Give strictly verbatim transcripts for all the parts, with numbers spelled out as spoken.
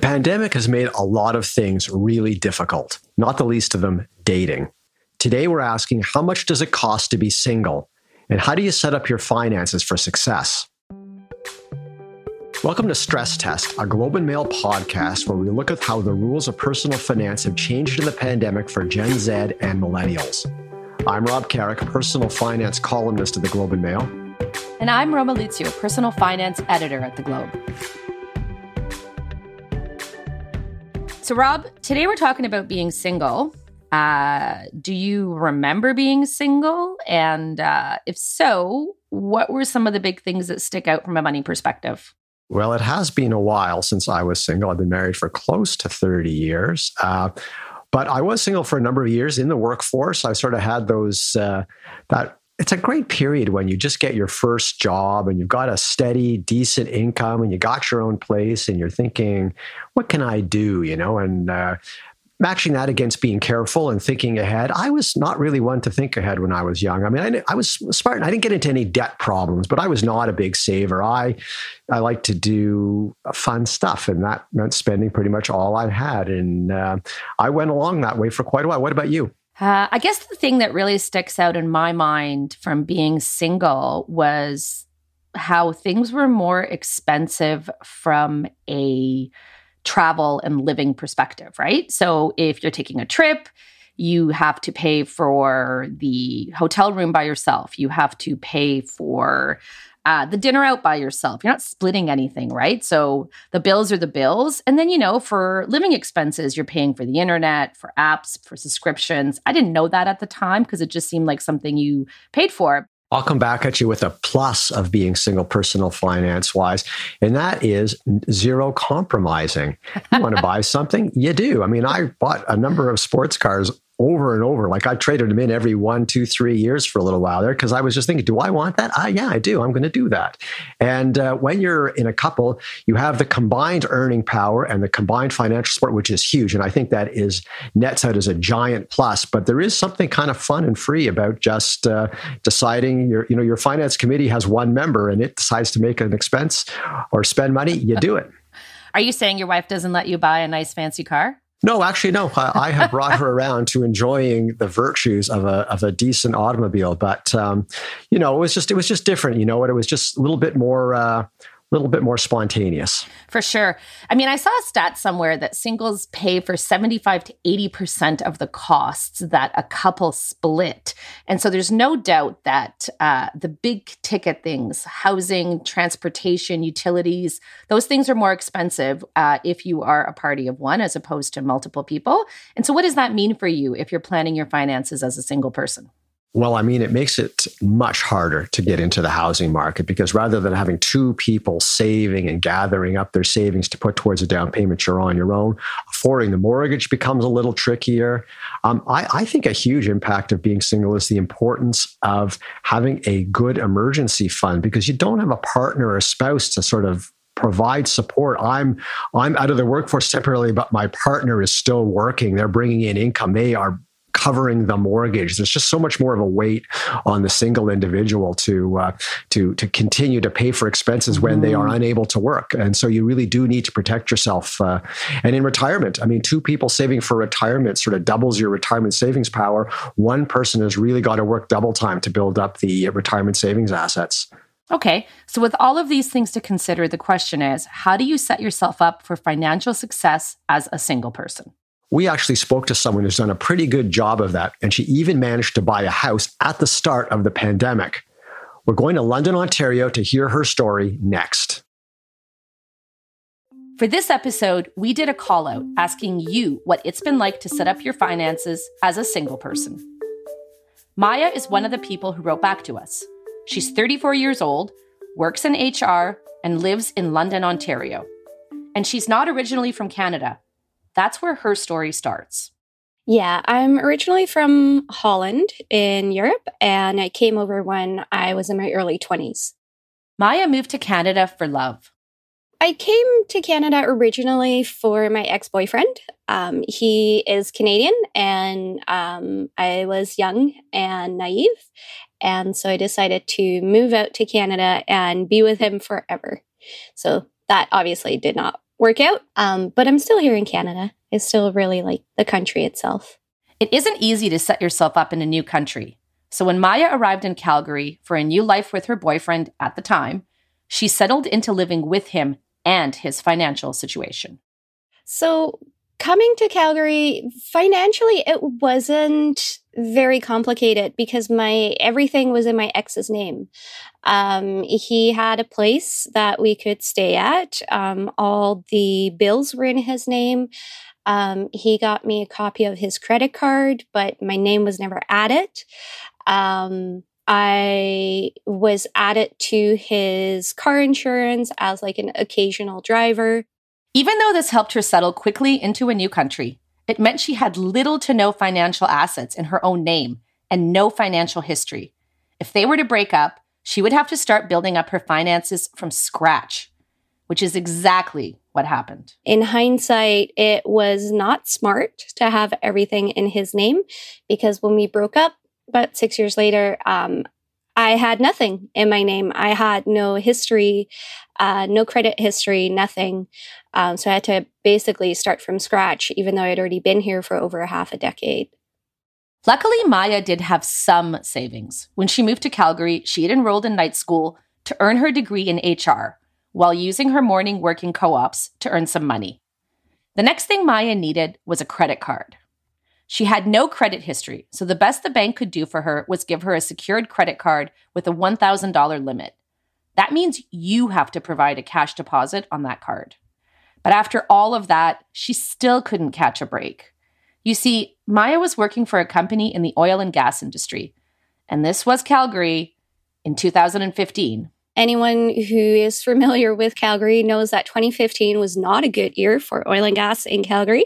The pandemic has made a lot of things really difficult, not the least of them dating. Today, we're asking, how much does it cost to be single? And how do you set up your finances for success? Welcome to Stress Test, a Globe and Mail podcast where we look at how the rules of personal finance have changed in the pandemic for Gen Z and millennials. I'm Rob Carrick, personal finance columnist at the Globe and Mail. And I'm Roma Luzio, personal finance editor at the Globe. So, Rob, today we're talking about being single. Uh, do you remember being single? And uh, if so, what were some of the big things that stick out from a money perspective? Well, it has been a while since I was single. I've been married for close to thirty years. Uh, but I was single for a number of years in the workforce. I sort of had those, uh, that it's a great period when you just get your first job and you've got a steady, decent income and you got your own place and you're thinking, what can I do? You know, and uh, matching that against being careful and thinking ahead. I was not really one to think ahead when I was young. I mean, I, I was smart and I didn't get into any debt problems, but I was not a big saver. I I like to do fun stuff, and that meant spending pretty much all I had. And uh, I went along that way for quite a while. What about you? Uh, I guess the thing that really sticks out in my mind from being single was how things were more expensive from a travel and living perspective, right? So if you're taking a trip, you have to pay for the hotel room by yourself. You have to pay for uh, the dinner out by yourself. You're not splitting anything, right? So the bills are the bills. And then, you know, for living expenses, you're paying for the internet, for apps, for subscriptions. I didn't know that at the time because it just seemed like something you paid for. I'll come back at you with a plus of being single personal finance-wise, and that is zero compromising. You want to buy something? You do. I mean, I bought a number of sports cars over and over. Like I traded them in every one, two, three years for a little while there because I was just thinking, do I want that? Ah, yeah, I do. I'm going to do that. And uh, when you're in a couple, you have the combined earning power and the combined financial support, which is huge. And I think that is nets out as a giant plus. But there is something kind of fun and free about just uh, deciding your, you know, your finance committee has one member and it decides to make an expense or spend money. You do it. Are you saying your wife doesn't let you buy a nice fancy car? No, actually, no. I, I have brought her around to enjoying the virtues of a of a decent automobile, but um, you know, it was just it was just different. You know what? It was just a little bit more, a uh, little bit more spontaneous. For sure. I mean, I saw a stat somewhere that singles pay for seventy-five to eighty percent of the costs that a couple split, and so there's no doubt that uh, the big ticket things, housing, transportation, utilities, those things are more expensive uh, if you are a party of one as opposed to multiple people. And so what does that mean for you if you're planning your finances as a single person? Well, I mean, it makes it much harder to get into the housing market because rather than having two people saving and gathering up their savings to put towards a down payment, you're on your own. Affording the mortgage becomes a little trickier. Um, I, I think a huge impact of being single is the importance of having a good emergency fund because you don't have a partner or a spouse to sort of provide support. I'm I'm out of the workforce temporarily, but my partner is still working. They're bringing in income. They are covering the mortgage. There's just so much more of a weight on the single individual to uh, to to continue to pay for expenses when mm. they are unable to work. And so you really do need to protect yourself. Uh, and in retirement, I mean, two people saving for retirement sort of doubles your retirement savings power. One person has really got to work double time to build up the retirement savings assets. Okay. So with all of these things to consider, the question is, how do you set yourself up for financial success as a single person? We actually spoke to someone who's done a pretty good job of that, and she even managed to buy a house at the start of the pandemic. We're going to London, Ontario to hear her story next. For this episode, we did a call-out asking you what it's been like to set up your finances as a single person. Maya is one of the people who wrote back to us. She's thirty-four years old, works in H R, and lives in London, Ontario. And she's not originally from Canada. That's where her story starts. Yeah, I'm originally from Holland in Europe, and I came over when I was in my early twenties. Maya moved to Canada for love. I came to Canada originally for my ex-boyfriend. Um, he is Canadian, and um, I was young and naive, and so I decided to move out to Canada and be with him forever. So that obviously did not work out. Um, but I'm still here in Canada. I still really like the country itself. It isn't easy to set yourself up in a new country. So when Maya arrived in Calgary for a new life with her boyfriend at the time, she settled into living with him and his financial situation. So coming to Calgary, financially, it wasn't very complicated because my everything was in my ex's name. Um, he had a place that we could stay at. Um, all the bills were in his name. Um, he got me a copy of his credit card, but my name was never added. Um, I was added to his car insurance as like an occasional driver. Even though this helped her settle quickly into a new country, it meant she had little to no financial assets in her own name and no financial history. If they were to break up, she would have to start building up her finances from scratch, which is exactly what happened. In hindsight, it was not smart to have everything in his name because when we broke up about six years later, um, I had nothing in my name. I had no history, uh, no credit history, nothing. Um, so I had to basically start from scratch, even though I had already been here for over a half a decade. Luckily, Maya did have some savings. When she moved to Calgary, she had enrolled in night school to earn her degree in H R while using her morning working co-ops to earn some money. The next thing Maya needed was a credit card. She had no credit history, so the best the bank could do for her was give her a secured credit card with a one thousand dollars limit. That means you have to provide a cash deposit on that card. But after all of that, she still couldn't catch a break. You see, Maya was working for a company in the oil and gas industry, and this was Calgary in two thousand fifteen. Anyone who is familiar with Calgary knows that twenty fifteen was not a good year for oil and gas in Calgary.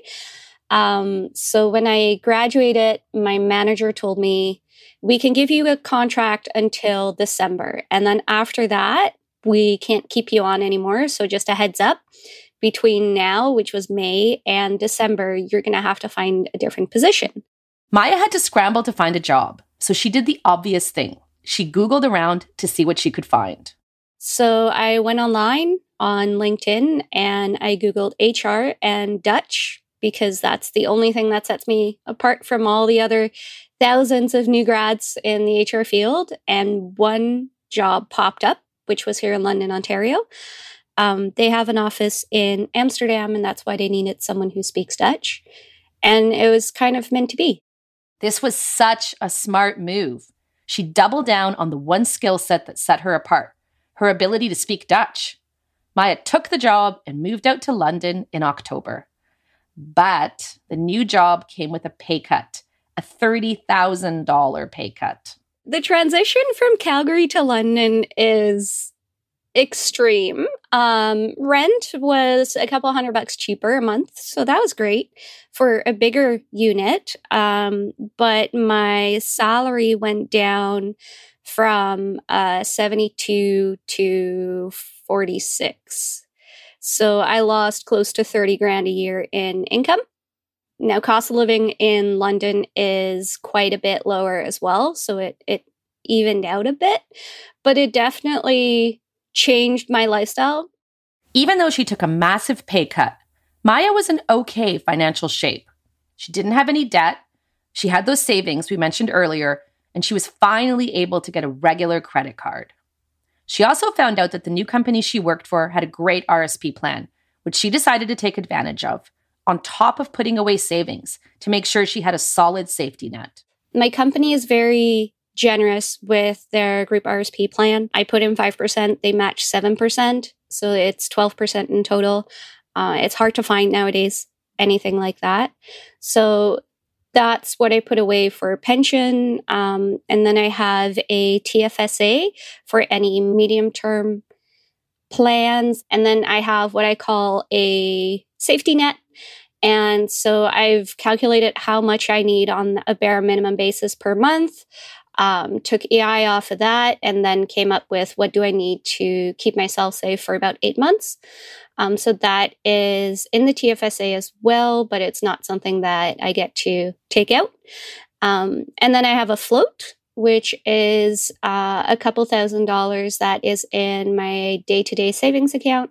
Um, so when I graduated, my manager told me, we can give you a contract until December. And then after that, we can't keep you on anymore. So just a heads up, between now, which was May, and December, you're going to have to find a different position. Maya had to scramble to find a job. So she did the obvious thing. She Googled around to see what she could find. So I went online on LinkedIn and I Googled H R and Dutch, because that's the only thing that sets me apart from all the other thousands of new grads in the H R field. And one job popped up, which was here in London, Ontario. Um, they have an office in Amsterdam, and that's why they needed someone who speaks Dutch. And it was kind of meant to be. This was such a smart move. She doubled down on the one skill set that set her apart, her ability to speak Dutch. Maya took the job and moved out to London in October. But the new job came with a pay cut, a thirty thousand dollars pay cut. The transition from Calgary to London is extreme. Um, rent was a couple hundred bucks cheaper a month, so that was great for a bigger unit. Um, but my salary went down from uh, seventy-two to forty-six. So I lost close to thirty grand a year in income. Now, cost of living in London is quite a bit lower as well. So it, it evened out a bit, but it definitely changed my lifestyle. Even though she took a massive pay cut, Maya was in okay financial shape. She didn't have any debt. She had those savings we mentioned earlier, and she was finally able to get a regular credit card. She also found out that the new company she worked for had a great R R S P plan, which she decided to take advantage of, on top of putting away savings to make sure she had a solid safety net. My company is very generous with their group R R S P plan. I put in five percent, they match seven percent, so it's twelve percent in total. Uh, it's hard to find nowadays, anything like that. So that's what I put away for pension. Um, and then I have a T F S A for any medium-term plans. And then I have what I call a safety net. And so I've calculated how much I need on a bare minimum basis per month, um, took E I off of that, and then came up with what do I need to keep myself safe for about eight months. Um, so that is in the T F S A as well, but it's not something that I get to take out. Um, and then I have a float, which is uh, a couple thousand dollars that is in my day-to-day savings account.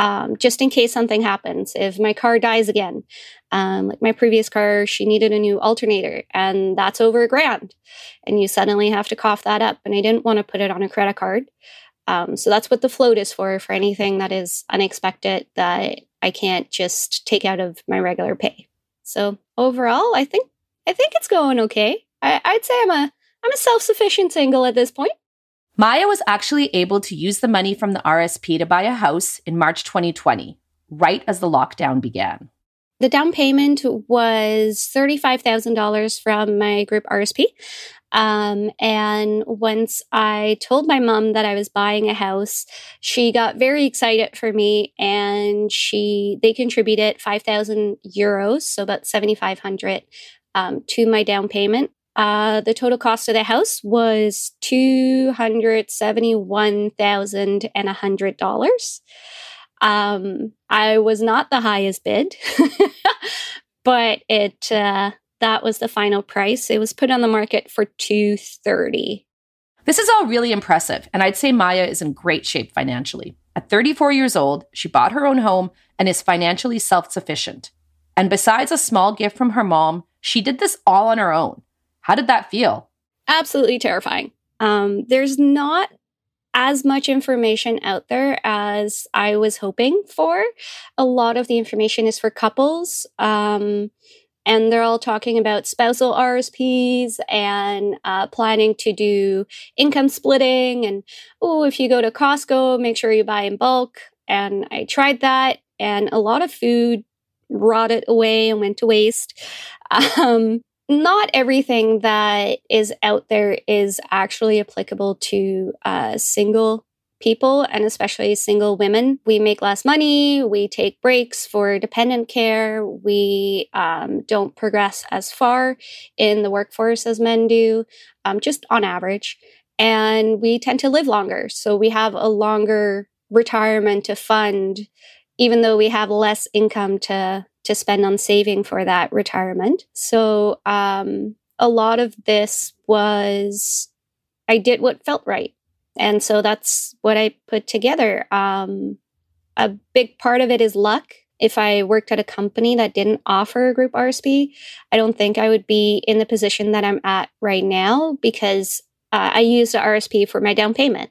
um, just in case something happens. If my car dies again, um, like my previous car, she needed a new alternator and that's over a grand. And you suddenly have to cough that up. And I didn't want to put it on a credit card. Um, so that's what the float is for, for anything that is unexpected that I can't just take out of my regular pay. So overall, I think I think it's going okay. I, I'd say I'm a I'm a self-sufficient single at this point. Maya was actually able to use the money from the R R S P to buy a house in March twenty twenty, right as the lockdown began. The down payment was thirty-five thousand dollars from my group R R S P. Um, and once I told my mom that I was buying a house, she got very excited for me and she, they contributed five thousand euros. So about seventy-five hundred, um, to my down payment. Uh, the total cost of the house was two hundred seventy-one thousand one hundred dollars. Um, I was not the highest bid, but it, uh, that was the final price. It was put on the market for two hundred thirty thousand dollars. This is all really impressive, and I'd say Maya is in great shape financially. At thirty-four years old, she bought her own home and is financially self-sufficient. And besides a small gift from her mom, she did this all on her own. How did that feel? Absolutely terrifying. Um, there's not as much information out there as I was hoping for. A lot of the information is for couples. Um... And they're all talking about spousal R R S Ps and uh, planning to do income splitting. And, oh, if you go to Costco, make sure you buy in bulk. And I tried that. And a lot of food rotted away and went to waste. Um, not everything that is out there is actually applicable to uh, single people, and especially single women. We make less money, we take breaks for dependent care, we um, don't progress as far in the workforce as men do, um, just on average. And we tend to live longer. So we have a longer retirement to fund, even though we have less income to, to spend on saving for that retirement. So um, a lot of this was, I did what felt right. And so that's what I put together. Um, a big part of it is luck. If I worked at a company that didn't offer a group R R S P, I don't think I would be in the position that I'm at right now, because uh, I used the R R S P for my down payment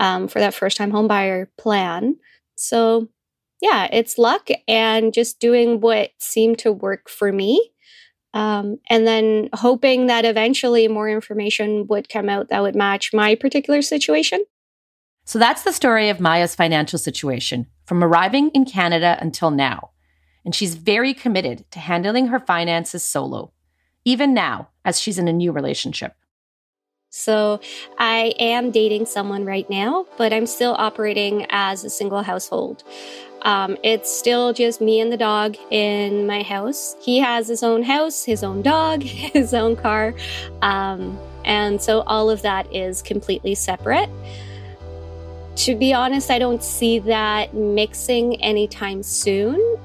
um, for that first-time homebuyer plan. So yeah, it's luck and just doing what seemed to work for me. Um, and then hoping that eventually more information would come out that would match my particular situation. So that's the story of Maya's financial situation from arriving in Canada until now. And she's very committed to handling her finances solo, even now as she's in a new relationship. So I am dating someone right now, but I'm still operating as a single household. Um, it's still just me and the dog in my house. He has his own house, his own dog, his own car. Um, and so all of that is completely separate. To be honest, I don't see that mixing anytime soon.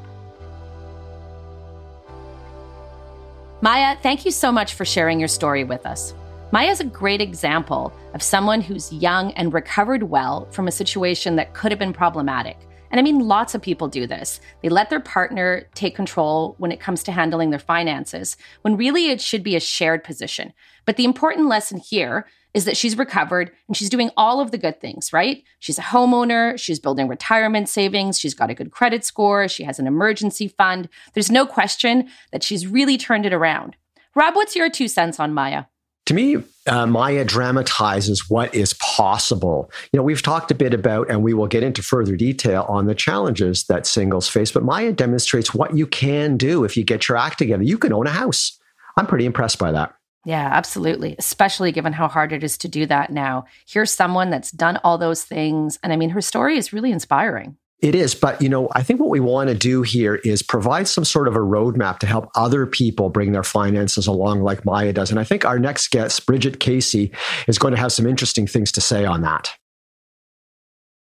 Maya, thank you so much for sharing your story with us. Maya's a great example of someone who's young and recovered well from a situation that could have been problematic. And I mean, lots of people do this. They let their partner take control when it comes to handling their finances, when really it should be a shared position. But the important lesson here is that she's recovered and she's doing all of the good things, right? She's a homeowner, she's building retirement savings, she's got a good credit score, she has an emergency fund. There's no question that she's really turned it around. Rob, what's your two cents on Maya? To me, uh, Maya dramatizes what is possible. You know, we've talked a bit about, and we will get into further detail on the challenges that singles face, but Maya demonstrates what you can do if you get your act together. You can own a house. I'm pretty impressed by that. Yeah, absolutely. Especially given how hard it is to do that now. Here's someone that's done all those things. And I mean, her story is really inspiring. It is, but you know, I think what we want to do here is provide some sort of a roadmap to help other people bring their finances along like Maya does. And I think our next guest, Bridget Casey, is going to have some interesting things to say on that.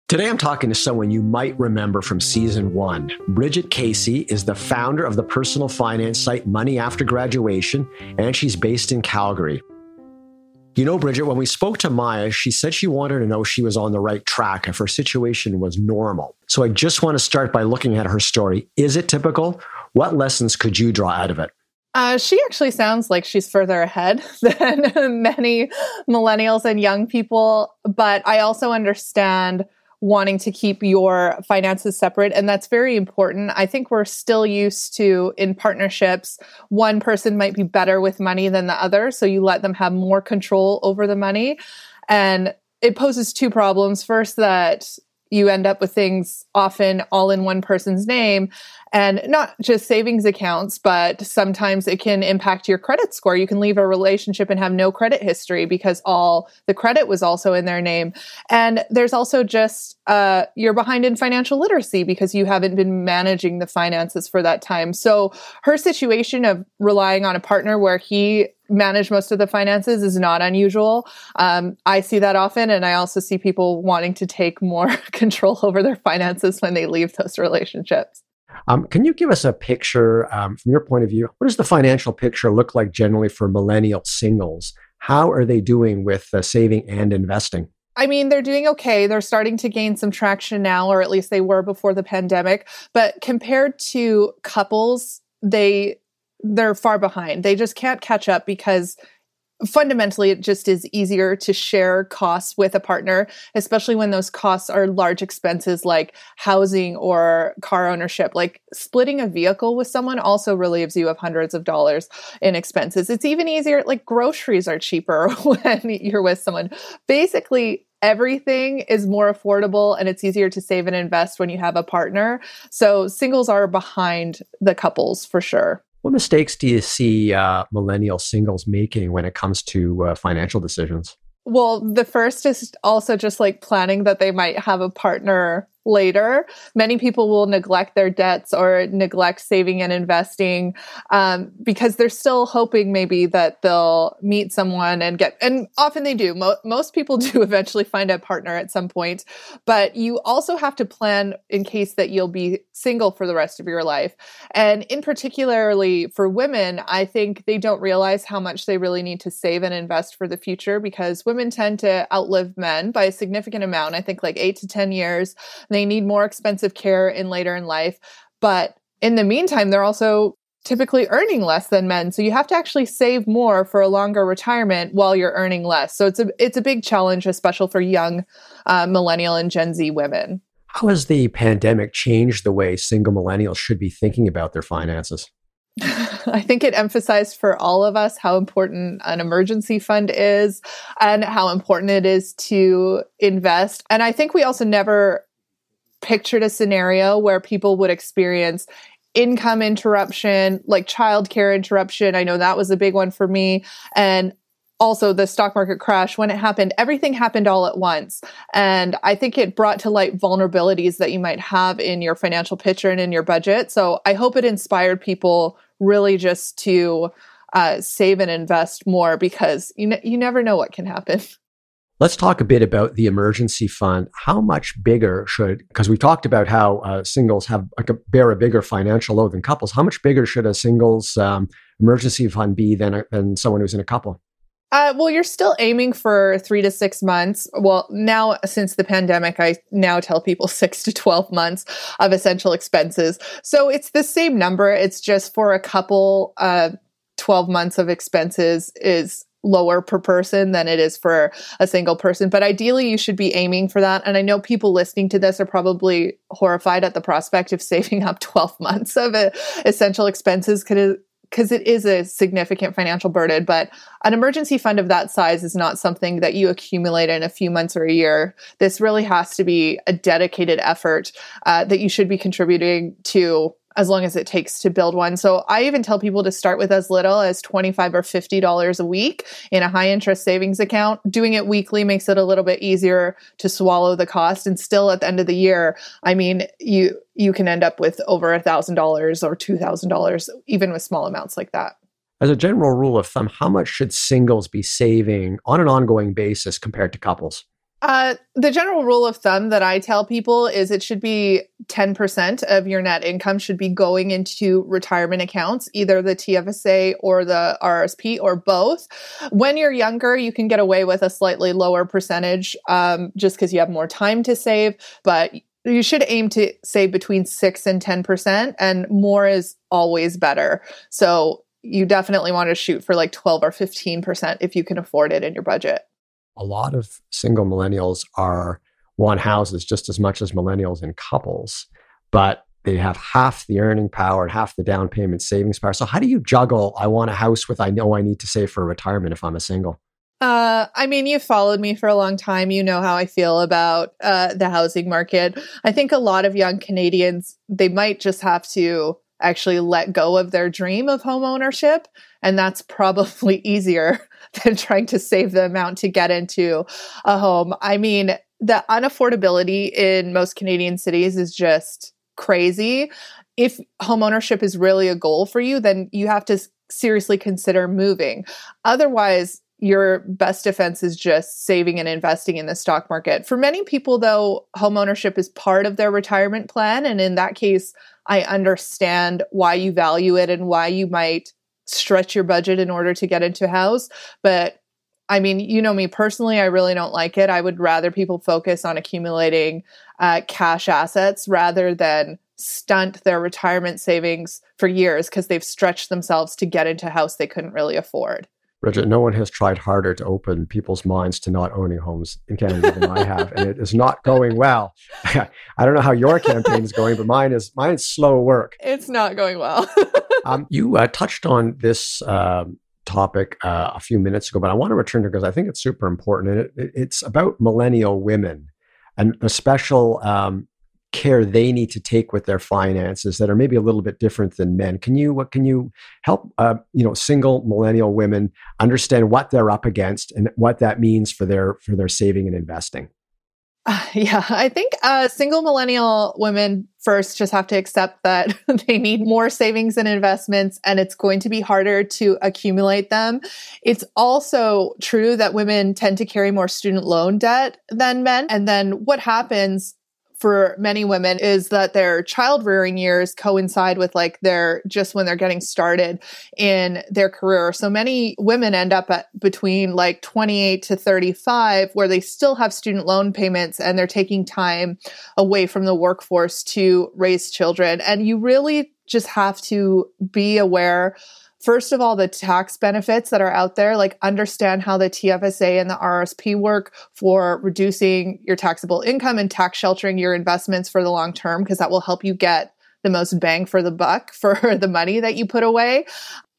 Today, I'm talking to someone you might remember from season one. Bridget Casey is the founder of the personal finance site Money After Graduation, and she's based in Calgary. You know, Bridget, when we spoke to Maya, she said she wanted to know she was on the right track if her situation was normal. So I just want to start by looking at her story. Is it typical? What lessons could you draw out of it? Uh, she actually sounds like she's further ahead than many millennials and young people. But I also understand wanting to keep your finances separate. And that's very important. I think we're still used to, in partnerships, one person might be better with money than the other. So you let them have more control over the money. And it poses two problems. First, that you end up with things often all in one person's name, and not just savings accounts, but sometimes it can impact your credit score. You can leave a relationship and have no credit history because all the credit was also in their name. And there's also just, uh, you're behind in financial literacy because you haven't been managing the finances for that time. So her situation of relying on a partner where he manage most of the finances is not unusual. Um, I see that often. And I also see people wanting to take more control over their finances when they leave those relationships. Um, can you give us a picture um, from your point of view? What does the financial picture look like generally for millennial singles? How are they doing with uh, saving and investing? I mean, they're doing okay. They're starting to gain some traction now, or at least they were before the pandemic. But compared to couples, they they're far behind. They just can't catch up because fundamentally it just is easier to share costs with a partner, especially when those costs are large expenses like housing or car ownership. Like splitting a vehicle with someone also relieves you of hundreds of dollars in expenses. It's even easier, like groceries are cheaper when you're with someone. Basically, everything is more affordable and it's easier to save and invest when you have a partner. So singles are behind the couples for sure. What mistakes do you see uh, millennial singles making when it comes to uh, financial decisions? Well, the first is also just like planning that they might have a partner later. Many people will neglect their debts or neglect saving and investing um, because they're still hoping maybe that they'll meet someone and get, and often they do. Mo- most people do eventually find a partner at some point, but you also have to plan in case that you'll be single for the rest of your life. And in particularly for women, I think they don't realize how much they really need to save and invest for the future because women tend to outlive men by a significant amount. I think like eight to ten years. They need more expensive care in later in life. But in the meantime, they're also typically earning less than men. So you have to actually save more for a longer retirement while you're earning less. So it's a it's a big challenge, especially for young uh, millennial and Gen Z women. How has the pandemic changed the way single millennials should be thinking about their finances? I think it emphasized for all of us how important an emergency fund is and how important it is to invest. And I think we also never pictured a scenario where people would experience income interruption, like childcare interruption. I know that was a big one for me. And also the stock market crash, when it happened, everything happened all at once. And I think it brought to light vulnerabilities that you might have in your financial picture and in your budget. So I hope it inspired people really just to uh, save and invest more because you n- you never know what can happen. Let's talk a bit about the emergency fund. How much bigger should, because we've talked about how uh, singles have like a, bear a bigger financial load than couples. How much bigger should a singles um, emergency fund be than, a, than someone who's in a couple? Uh, well, you're still aiming for three to six months. Well, now since the pandemic, I now tell people six to twelve months of essential expenses. So it's the same number. It's just for a couple, uh, twelve months of expenses is lower per person than it is for a single person. But ideally, you should be aiming for that. And I know people listening to this are probably horrified at the prospect of saving up twelve months of uh, essential expenses because it is a significant financial burden. But an emergency fund of that size is not something that you accumulate in a few months or a year. This really has to be a dedicated effort uh, that you should be contributing to as long as it takes to build one. So I even tell people to start with as little as twenty-five dollars or fifty dollars a week in a high interest savings account. Doing it weekly makes it a little bit easier to swallow the cost. And still at the end of the year, I mean, you you can end up with over one thousand dollars or two thousand dollars, even with small amounts like that. As a general rule of thumb, how much should singles be saving on an ongoing basis compared to couples? Uh, the general rule of thumb that I tell people is it should be ten percent of your net income should be going into retirement accounts, either the T F S A or the R R S P or both. When you're younger, you can get away with a slightly lower percentage um, just because you have more time to save, but you should aim to save between six and ten percent, and more is always better. So you definitely want to shoot for like twelve or fifteen percent if you can afford it in your budget. A lot of single millennials are want houses just as much as millennials in couples, but they have half the earning power and half the down payment savings power. So how do you juggle, I want a house with, I know I need to save for retirement if I'm a single? Uh, I mean, you've followed me for a long time. You know how I feel about uh, the housing market. I think a lot of young Canadians, they might just have to actually let go of their dream of home ownership. And that's probably easier than trying to save the amount to get into a home. I mean, the unaffordability in most Canadian cities is just crazy. If home ownership is really a goal for you, then you have to seriously consider moving. Otherwise, your best defense is just saving and investing in the stock market. For many people, though, homeownership is part of their retirement plan. And in that case, I understand why you value it and why you might stretch your budget in order to get into a house. But I mean, you know me personally, I really don't like it. I would rather people focus on accumulating uh, cash assets rather than stunt their retirement savings for years because they've stretched themselves to get into a house they couldn't really afford. Bridget, no one has tried harder to open people's minds to not owning homes in Canada than I have, and it is not going well. I don't know how your campaign is going, but mine is mine's slow work. It's not going well. um, you uh, touched on this uh, topic uh, a few minutes ago, but I want to return to it because I think it's super important, and it, it, it's about millennial women and the special um, care they need to take with their finances that are maybe a little bit different than men. Can you, what can you help, uh, you know, single millennial women understand what they're up against and what that means for their, for their saving and investing? Uh, yeah, I think uh, single millennial women first just have to accept that they need more savings and investments, and it's going to be harder to accumulate them. It's also true that women tend to carry more student loan debt than men. And then what happens for many women is that their child rearing years coincide with like their just when they're getting started in their career. So many women end up at between like twenty-eight to thirty-five where they still have student loan payments and they're taking time away from the workforce to raise children. And you really just have to be aware, first of all, the tax benefits that are out there, like understand how the T F S A and the R R S P work for reducing your taxable income and tax sheltering your investments for the long term, because that will help you get the most bang for the buck for the money that you put away.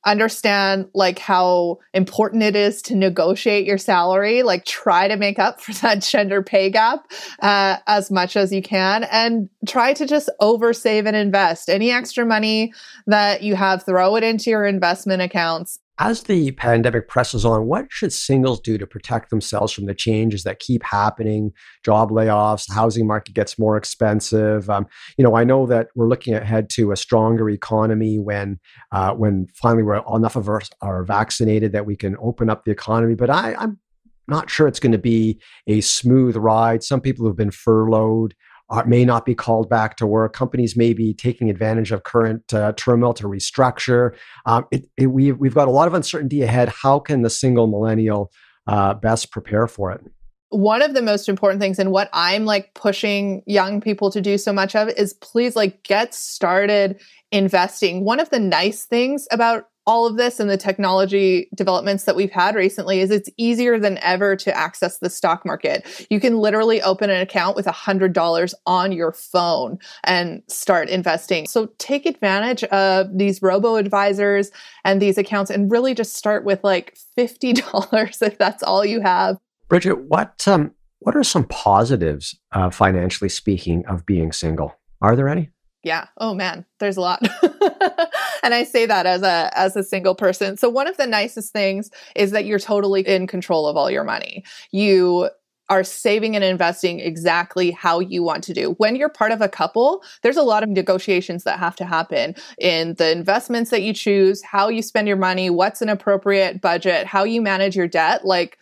Understand like how important it is to negotiate your salary, like try to make up for that gender pay gap uh, as much as you can, and try to just oversave and invest. Any extra money that you have, throw it into your investment accounts. As the pandemic presses on, what should singles do to protect themselves from the changes that keep happening? Job layoffs, the housing market gets more expensive. Um, you know, I know that we're looking ahead to a stronger economy when uh, when finally we're enough of us are vaccinated that we can open up the economy. But I, I'm not sure it's going to be a smooth ride. Some people who've been furloughed Are, may not be called back to work. Companies may be taking advantage of current uh, turmoil to restructure. Um, it, it, we've, we've got a lot of uncertainty ahead. How can the single millennial uh, best prepare for it? One of the most important things, and what I'm like pushing young people to do so much of, is please like get started investing. One of the nice things about all of this and the technology developments that we've had recently is it's easier than ever to access the stock market. You can literally open an account with one hundred dollars on your phone and start investing. So take advantage of these robo-advisors and these accounts and really just start with like fifty dollars if that's all you have. Bridget, what um, what are some positives, uh, financially speaking, of being single? Are there any? Yeah. Oh man, there's a lot. And I say that as a, as a single person. So one of the nicest things is that you're totally in control of all your money. You are saving and investing exactly how you want to do. When you're part of a couple, there's a lot of negotiations that have to happen in the investments that you choose, how you spend your money, what's an appropriate budget, how you manage your debt. Like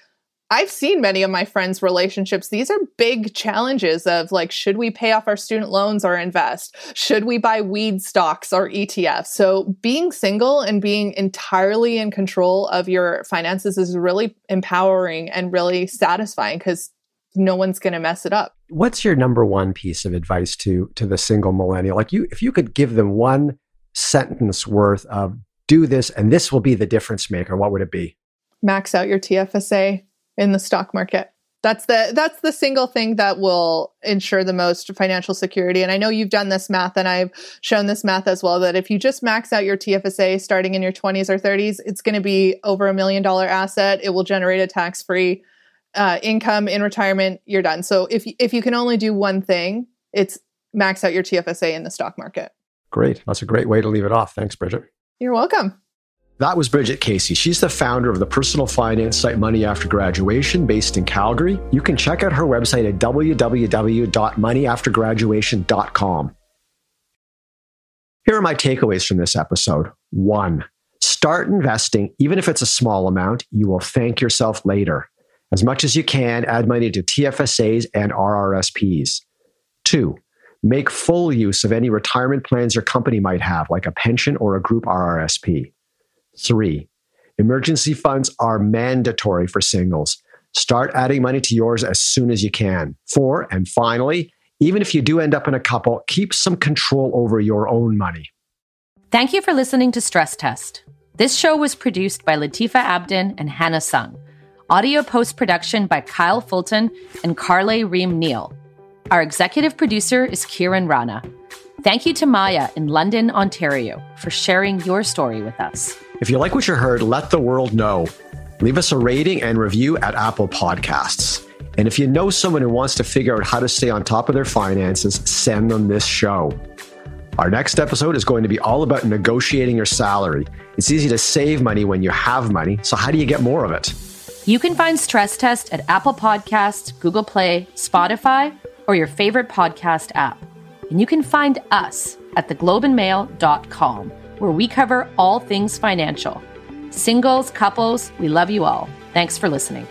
I've seen many of my friends' relationships. These are big challenges of like, should we pay off our student loans or invest? Should we buy weed stocks or E T Fs? So being single and being entirely in control of your finances is really empowering and really satisfying because no one's going to mess it up. What's your number one piece of advice to to the single millennial? Like you, if you could give them one sentence worth of do this and this will be the difference maker, what would it be? Max out your T F S A. In the stock market. That's the that's the single thing that will ensure the most financial security. And I know you've done this math, and I've shown this math as well, that if you just max out your T F S A starting in your twenties or thirties, it's going to be over a million dollar asset. It will generate a tax-free uh, income in retirement. You're done. So if if you can only do one thing, it's max out your T F S A in the stock market. Great. That's a great way to leave it off. Thanks, Bridget. You're welcome. That was Bridget Casey. She's the founder of the personal finance site Money After Graduation based in Calgary. You can check out her website at w w w dot money after graduation dot com. Here are my takeaways from this episode. One, start investing. Even if it's a small amount, you will thank yourself later. As much as you can, add money to T F S As and R R S Ps. Two, make full use of any retirement plans your company might have, like a pension or a group R R S P. Three, emergency funds are mandatory for singles. Start adding money to yours as soon as you can. Four, and finally, even if you do end up in a couple, keep some control over your own money. Thank you for listening to Stress Test. This show was produced by Latifa Abdin and Hannah Sung. Audio post-production by Kyle Fulton and Carle Ream-Neal. Our executive producer is Kiran Rana. Thank you to Maya in London, Ontario, for sharing your story with us. If you like what you heard, let the world know. Leave us a rating and review at Apple Podcasts. And if you know someone who wants to figure out how to stay on top of their finances, send them this show. Our next episode is going to be all about negotiating your salary. It's easy to save money when you have money, so how do you get more of it? You can find Stress Test at Apple Podcasts, Google Play, Spotify, or your favorite podcast app. And you can find us at the globe and mail dot com, where we cover all things financial. Singles, couples, we love you all. Thanks for listening.